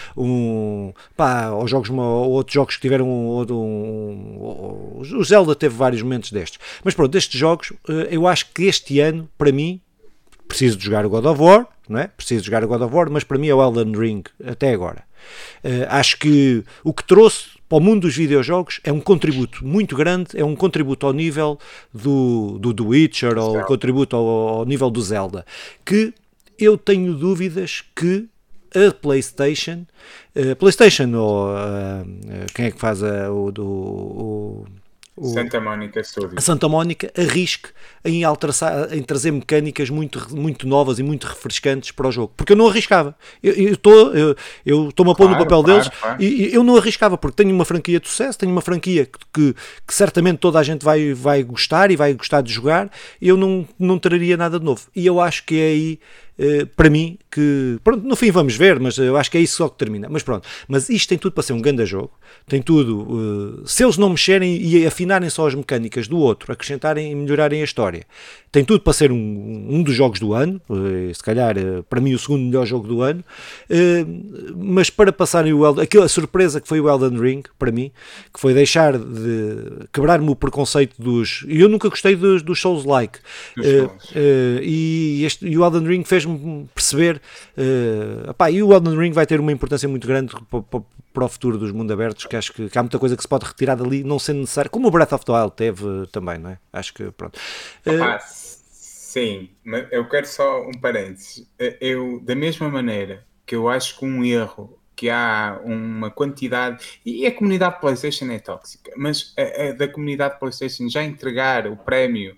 outros jogos que tiveram, o Zelda teve vários momentos destes. Mas pronto, destes jogos, eu acho que este ano, para mim, preciso de jogar o God of War, não é? Preciso de jogar o God of War, mas para mim é o Elden Ring, até agora. Acho que o que trouxe para o mundo dos videojogos é um contributo muito grande, é um contributo ao nível do Witcher, ou um contributo ao nível do Zelda, que eu tenho dúvidas que a PlayStation ou quem é que faz Santa Mónica arrisque em trazer mecânicas muito, muito novas e muito refrescantes para o jogo, porque eu não arriscava. Eu estou-me a pôr no papel deles, claro. E eu não arriscava, porque tenho uma franquia de sucesso, tenho uma franquia que certamente toda a gente vai gostar e vai gostar de jogar, e eu não traria nada de novo, e eu acho que é aí, para mim, que pronto, no fim vamos ver, mas eu acho que é isso só que termina, mas pronto, mas isto tem tudo para ser um grande jogo, tem tudo, se eles não mexerem e afinarem só as mecânicas do outro, acrescentarem e melhorarem a história, tem tudo para ser um dos jogos do ano, se calhar para mim o segundo melhor jogo do ano, mas para passarem a surpresa que foi o Elden Ring, para mim, que foi deixar de quebrar-me o preconceito dos, e eu nunca gostei dos Souls-like, e o Elden Ring fez perceber, e o Elden Ring vai ter uma importância muito grande para o futuro dos mundos abertos, que acho que há muita coisa que se pode retirar dali, não sendo necessário, como o Breath of the Wild teve também, não é? Acho que pronto. Sim, mas eu quero só um parênteses. Eu, da mesma maneira que eu acho que um erro, que há uma quantidade, e a comunidade PlayStation é tóxica, mas a da comunidade PlayStation já entregar o prémio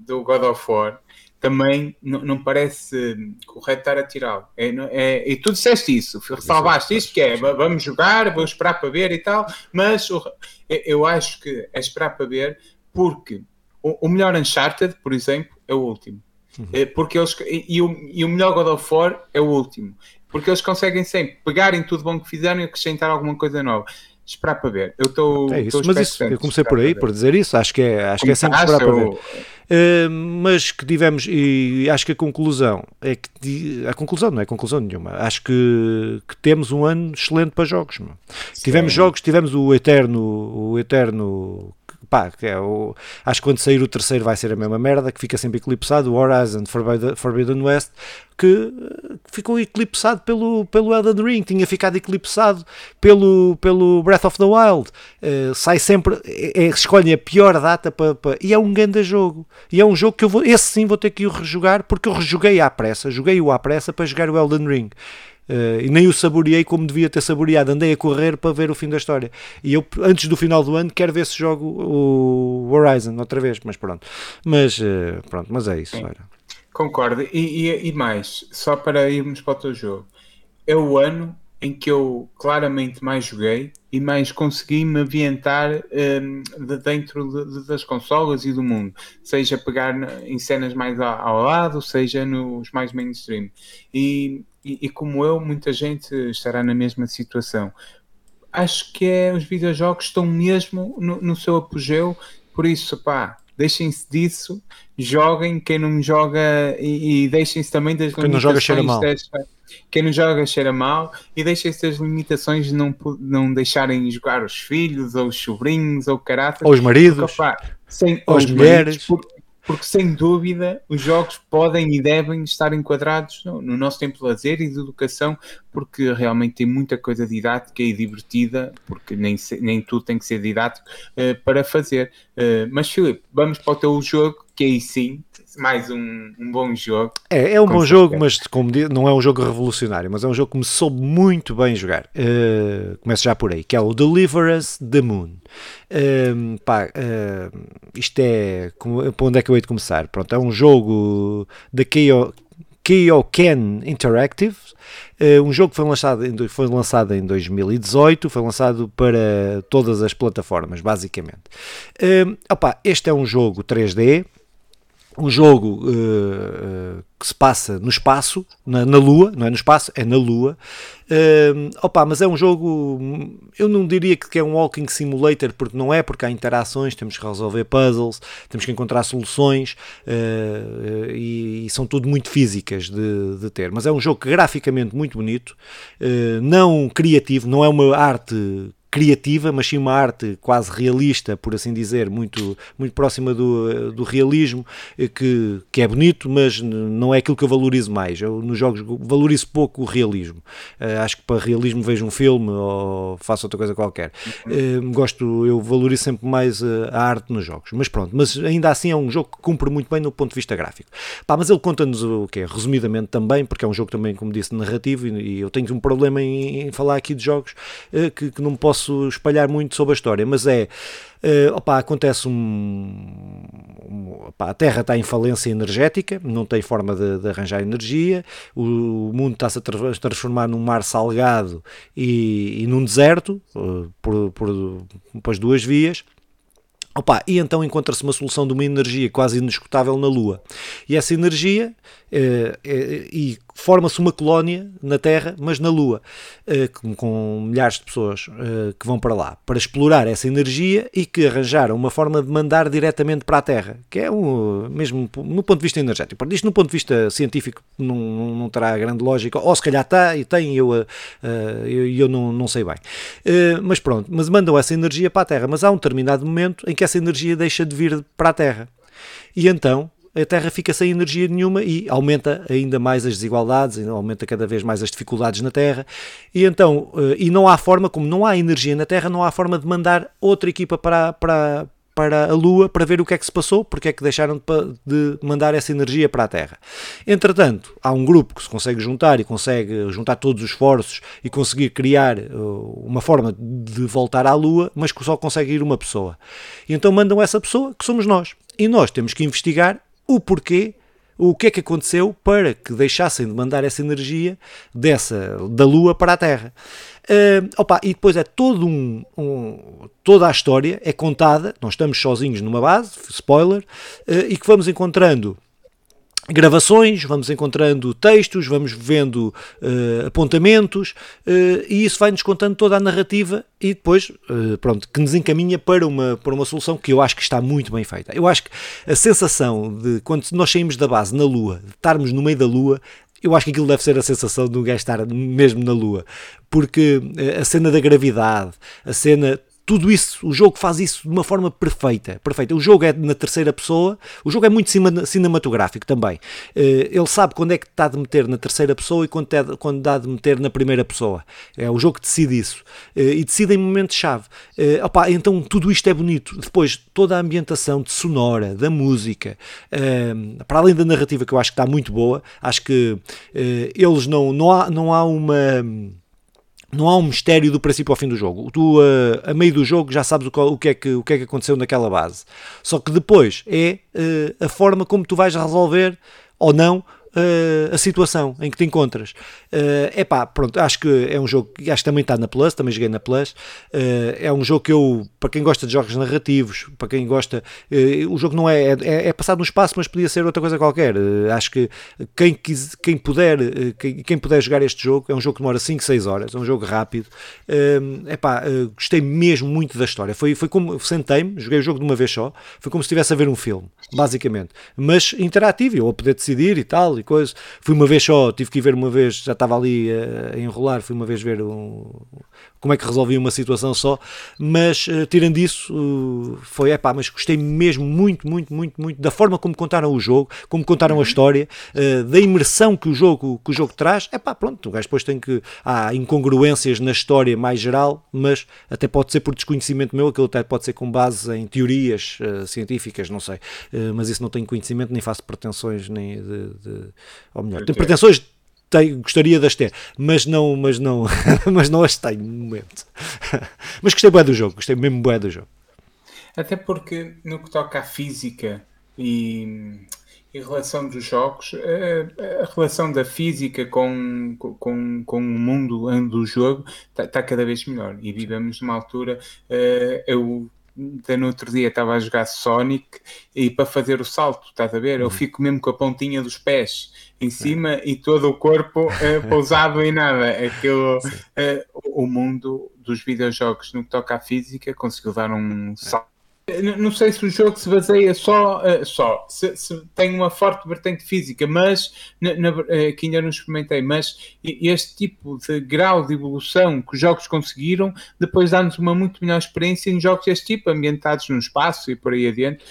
do God of War, também não parece correto estar a tirá-lo. E tu disseste isso, ressalvaste isso, que é, vamos jogar, vou esperar para ver e tal, mas eu acho que é esperar para ver, porque o melhor Uncharted, por exemplo, é o último. Uhum. Porque eles, e o melhor God of War é o último. Porque eles conseguem sempre pegar em tudo bom que fizeram e acrescentar alguma coisa nova. Esperar para ver. Eu estou. Eu comecei por aí, por dizer isso. Acho que é sempre esperar para ver. Mas que tivemos, e acho que a conclusão é que a conclusão não é conclusão nenhuma. Acho que temos um ano excelente para jogos. Tivemos jogos, tivemos o eterno pá, que é o, acho que quando sair o terceiro vai ser a mesma merda, que fica sempre eclipsado, o Horizon Forbidden West, que ficou eclipsado pelo Elden Ring, tinha ficado eclipsado pelo Breath of the Wild, sai sempre, escolhe a pior data para, e é um grande jogo, e é um jogo que eu vou, esse sim vou ter que o rejogar, porque eu rejoguei à pressa, para jogar o Elden Ring. E nem o saboreei como devia ter saboreado, andei a correr para ver o fim da história, e eu antes do final do ano quero ver se jogo o Horizon outra vez, mas pronto, mas é isso. Olha, concordo, e mais, só para irmos para o teu jogo, é o ano em que eu claramente mais joguei e mais consegui me ambientar de dentro das consolas e do mundo, seja pegar em cenas mais ao lado, seja nos mais mainstream, e como eu, muita gente estará na mesma situação. Acho que os videojogos estão mesmo no seu apogeu, por isso, pá, deixem-se disso, joguem, quem não joga, e deixem-se também das limitações. Quem não joga cheira mal. Quem não joga cheira mal, e deixem-se das limitações de não deixarem jogar os filhos, ou os sobrinhos, ou caratas. Ou os maridos, porque, pá, ou as mulheres. Porque, sem dúvida, os jogos podem e devem estar enquadrados no nosso tempo de lazer e de educação, porque realmente tem muita coisa didática e divertida, porque nem tudo tem que ser didático para fazer. Mas, Filipe, vamos para o teu jogo, que aí sim, mais um bom jogo. É um bom jogo, mas como digo, não é um jogo revolucionário, mas é um jogo que me soube muito bem jogar. Começo já por aí, que é o Deliver Us The Moon. Isto é... Para onde é que eu hei de começar? Pronto, é um jogo da KeoKan Interactive. Um jogo que foi lançado em 2018, foi lançado para todas as plataformas, basicamente. Este é um jogo 3D, um jogo que se passa no espaço, na Lua, não é no espaço, é na Lua. Mas é um jogo, eu não diria que é um walking simulator, porque não é, porque há interações, temos que resolver puzzles, temos que encontrar soluções, e são tudo muito físicas de ter, mas é um jogo graficamente muito bonito, não criativo, não é uma arte criativa, mas sim uma arte quase realista, por assim dizer, muito, muito próxima do realismo, que é bonito, mas não é aquilo que eu valorizo mais. Eu nos jogos valorizo pouco o realismo. Acho que para realismo vejo um filme ou faço outra coisa qualquer. Eu valorizo sempre mais a arte nos jogos, mas pronto, mas ainda assim é um jogo que cumpre muito bem no ponto de vista gráfico. Mas ele conta-nos o que é, resumidamente também, porque é um jogo também, como disse, narrativo, e eu tenho um problema em falar aqui de jogos que não posso espalhar muito sobre a história, mas é acontece a Terra está em falência energética, não tem forma de arranjar energia, o mundo está-se a transformar num mar salgado e num deserto por duas vias. E então encontra-se uma solução de uma energia quase inesgotável na Lua, e essa energia e forma-se uma colónia na Terra, mas na Lua, com milhares de pessoas que vão para lá para explorar essa energia, e que arranjaram uma forma de mandar diretamente para a Terra, que é mesmo no ponto de vista energético. Isto no ponto de vista científico não terá grande lógica, ou se calhar está e tem, eu não sei bem, mas pronto, mas mandam essa energia para a Terra, mas há um determinado momento em que essa energia deixa de vir para a Terra, e então a Terra fica sem energia nenhuma, e aumenta ainda mais as desigualdades, aumenta cada vez mais as dificuldades na Terra, e então, e não há forma, como não há energia na Terra, não há forma de mandar outra equipa para a Lua para ver o que é que se passou, porque é que deixaram de mandar essa energia para a Terra. Entretanto, há um grupo que se consegue juntar, e consegue juntar todos os esforços e conseguir criar uma forma de voltar à Lua, mas que só consegue ir uma pessoa. E então mandam essa pessoa, que somos nós, e nós temos que investigar o porquê, o que é que aconteceu para que deixassem de mandar essa energia da Lua para a Terra. E depois é toda a história é contada, nós estamos sozinhos numa base, spoiler, e que vamos encontrando gravações, vamos encontrando textos, vamos vendo apontamentos, e isso vai-nos contando toda a narrativa, e depois, que nos encaminha para uma solução que eu acho que está muito bem feita. Eu acho que a sensação de quando nós saímos da base na Lua, de estarmos no meio da Lua, eu acho que aquilo deve ser a sensação de um gajo estar mesmo na Lua, porque a cena da gravidade, a cena... tudo isso, o jogo faz isso de uma forma perfeita, perfeita. O jogo é na terceira pessoa, o jogo é muito cinematográfico também. Ele sabe quando é que está de meter na terceira pessoa e quando dá de meter na primeira pessoa. É o jogo que decide isso. E decide em momento-chave. Então tudo isto é bonito. Depois, toda a ambientação de sonora, da música, para além da narrativa, que eu acho que está muito boa, acho que eles não há um mistério do princípio ao fim do jogo. Tu, a meio do jogo, já sabes o que é que aconteceu naquela base. Só que depois é a forma como tu vais resolver, ou não, a situação em que te encontras. Pronto, acho que é um jogo que acho que também está na Plus, também joguei na Plus. É um jogo que eu, para quem gosta de jogos narrativos, para quem gosta... o jogo não é passado no espaço, mas podia ser outra coisa qualquer. Acho que quem puder jogar este jogo, é um jogo que demora 5, 6 horas, é um jogo rápido. Gostei mesmo muito da história. Foi como... Sentei-me, joguei o jogo de uma vez só, foi como se estivesse a ver um filme, basicamente. Mas interativo, eu a poder decidir e tal, coisa. Fui uma vez só, tive que ir ver uma vez, já estava ali a enrolar, fui uma vez ver como é que resolvi uma situação só, mas tirando isso, mas gostei mesmo muito, muito, muito, muito da forma como contaram o jogo, como contaram a história, da imersão que o jogo traz. Pronto, o gajo depois tem que... Há incongruências na história mais geral, mas até pode ser por desconhecimento meu, aquilo até pode ser com base em teorias científicas, não sei, mas isso não tenho conhecimento, nem faço pretensões, nem ou melhor, de pretensões gostaria de as ter, mas não mas não as tenho no momento. Mas gostei bué do jogo, gostei mesmo bué do jogo. Até porque no que toca à física e relação dos jogos, a relação da física com o mundo do jogo está cada vez melhor, e vivemos numa altura... eu até no outro dia estava a jogar Sonic e para fazer o salto, estás a ver? Eu fico mesmo com a pontinha dos pés em cima e todo o corpo pousado em nada. O mundo dos videojogos no que toca à física conseguiu dar um salto. Não sei se o jogo se baseia só se tem uma forte vertente física, mas que ainda não experimentei, mas este tipo de grau de evolução que os jogos conseguiram, depois dá-nos uma muito melhor experiência em jogos deste tipo, ambientados no espaço e por aí adiante.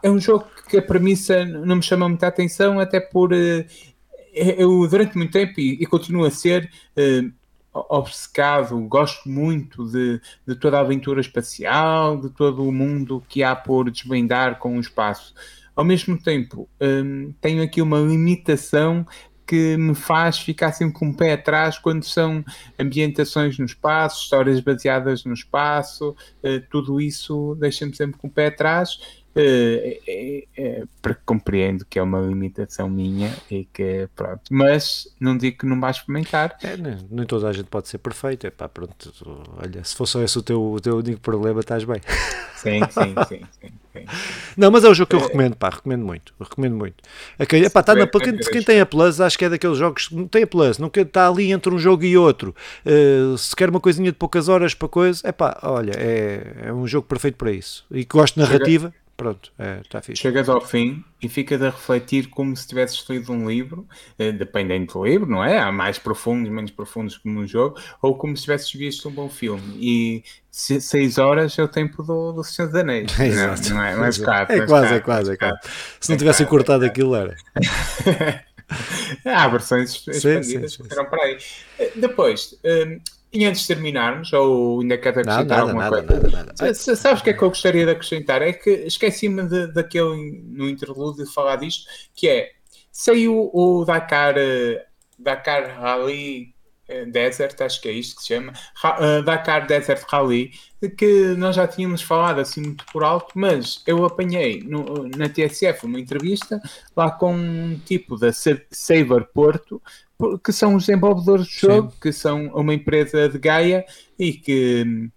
É um jogo que a premissa não me chama muita atenção, até por... eu durante muito tempo, e continuo a ser... obcecado, gosto muito de toda a aventura espacial, de todo o mundo que há por desvendar com o espaço. Ao mesmo tempo, tenho aqui uma limitação que me faz ficar sempre com o pé atrás quando são ambientações no espaço, histórias baseadas no espaço, tudo isso deixa-me sempre com o pé atrás, porque compreendo que é uma limitação minha e que pronto, mas não digo que não vais experimentar. Nem toda a gente pode ser perfeita. Pronto, olha, se fosse esse o teu único problema, estás bem. Sim. Não, mas é um jogo que eu recomendo, recomendo muito. Está na de quem tem a Plus, acho que é daqueles jogos que não tem a Plus, não está ali entre um jogo e outro. Se quer uma coisinha de poucas horas para coisa, olha, é um jogo perfeito para isso. E que gosto de narrativa. Pronto, está fixe. Chegas ao fim e ficas a refletir como se tivesses lido um livro, dependendo do livro, não é? Há mais profundos, menos profundos como um jogo, ou como se tivesses visto um bom filme. E 6 horas é o tempo do Senhor dos Anéis. Exato. Não é? Mais caro. É quase. Se não tivessem cortado aquilo, era... Há versões expandidas que ficaram para aí. Depois... E antes de terminarmos, ou ainda quero acrescentar alguma coisa. Sabes o que é que eu gostaria de acrescentar? É que esqueci-me daquele no interlúdio de falar disto, que é, saiu o Dakar Rally Desert, acho que é isto que se chama, Dakar Desert Rally, que nós já tínhamos falado assim muito por alto, mas eu apanhei na TSF uma entrevista lá com um tipo da Cyber Porto, que são os desenvolvedores do jogo, que são uma empresa de Gaia, e que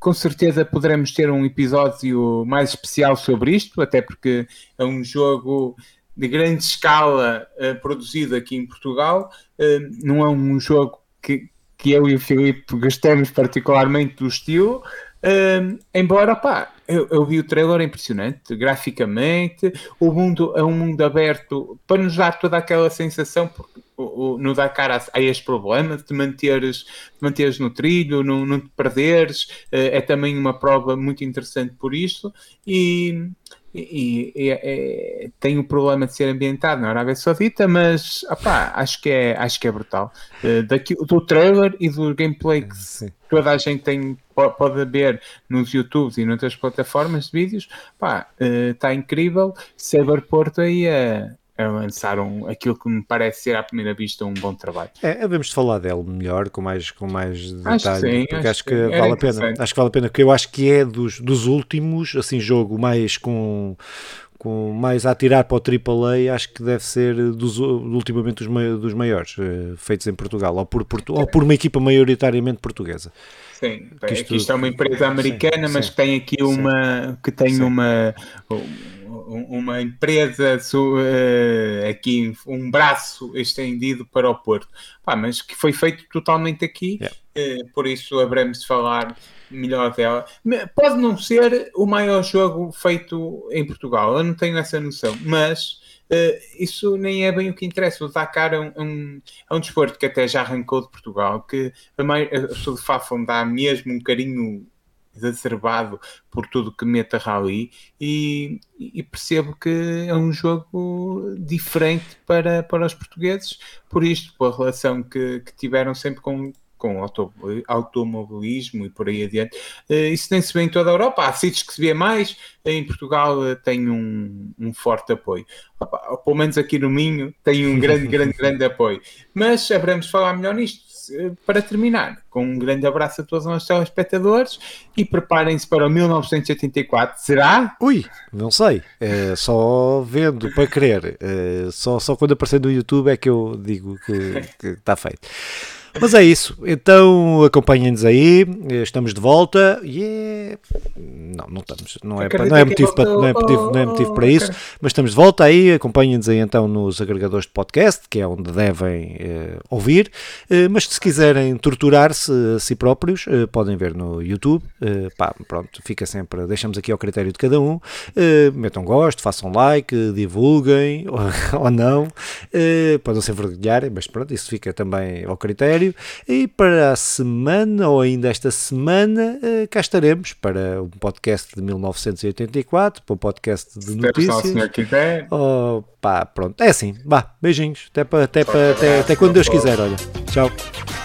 com certeza poderemos ter um episódio mais especial sobre isto, até porque é um jogo de grande escala produzido aqui em Portugal. Não é um jogo que eu e o Filipe gostamos particularmente do estilo, Embora, pá, eu vi o trailer, impressionante, graficamente, o mundo é um mundo aberto para nos dar toda aquela sensação, porque no Dakar há este problema de te manteres no trilho, não te perderes, é também uma prova muito interessante por isso, e tem o problema de ser ambientado na Arábia Saudita, mas opá, acho que é brutal. Do trailer e do gameplay que toda a gente pode ver nos YouTubes e noutras plataformas de vídeos, está incrível. Cyberpunk aí lançaram aquilo que me parece ser à primeira vista um bom trabalho. Havemos de falar dele melhor, com mais detalhe, acho que vale a pena. Acho que vale a pena, porque eu acho que é dos últimos, assim, jogo mais com mais a atirar para o AAA, acho que deve ser ultimamente dos maiores feitos em Portugal, ou por uma equipa maioritariamente portuguesa. Sim, bem, isto é uma empresa americana, sim, mas sim, tem aqui uma empresa aqui, um braço estendido para o Porto, mas que foi feito totalmente aqui, por isso haveremos de falar melhor dela. Pode não ser o maior jogo feito em Portugal, eu não tenho essa noção, mas isso nem é bem o que interessa. O Dakar é um desporto que até já arrancou de Portugal, que a Sudfafon dá mesmo um carinho exacerbado por tudo que mete a rally, e percebo que é um jogo diferente para os portugueses, por isto, pela relação que tiveram sempre com automobilismo e por aí adiante. Isso nem se vê em toda a Europa, há sítios que se vê mais, em Portugal tem um forte apoio. Pelo menos aqui no Minho tem um grande, grande, grande apoio. Mas haveremos falar melhor nisto. Para terminar, com um grande abraço a todos os nossos telespectadores e preparem-se para o 1984, será? Ui, não sei, só vendo para crer, só quando aparecer no YouTube é que eu digo que está feito. Mas é isso, então acompanhem-nos aí, estamos de volta e não estamos, não é motivo para isso, mas estamos de volta aí, acompanhem-nos aí então nos agregadores de podcast, que é onde devem ouvir, mas se quiserem torturar-se a si próprios, podem ver no YouTube, pronto, fica sempre, deixamos aqui ao critério de cada um, metam gosto, façam like, divulguem ou não, podem se envergonhar, mas pronto, isso fica também ao critério. E para a semana, ou ainda esta semana, cá estaremos para um podcast de 1984, para um podcast de notícias. Oh, pá, pronto, é assim, vá, beijinhos, até quando Deus quiser, olha, tchau.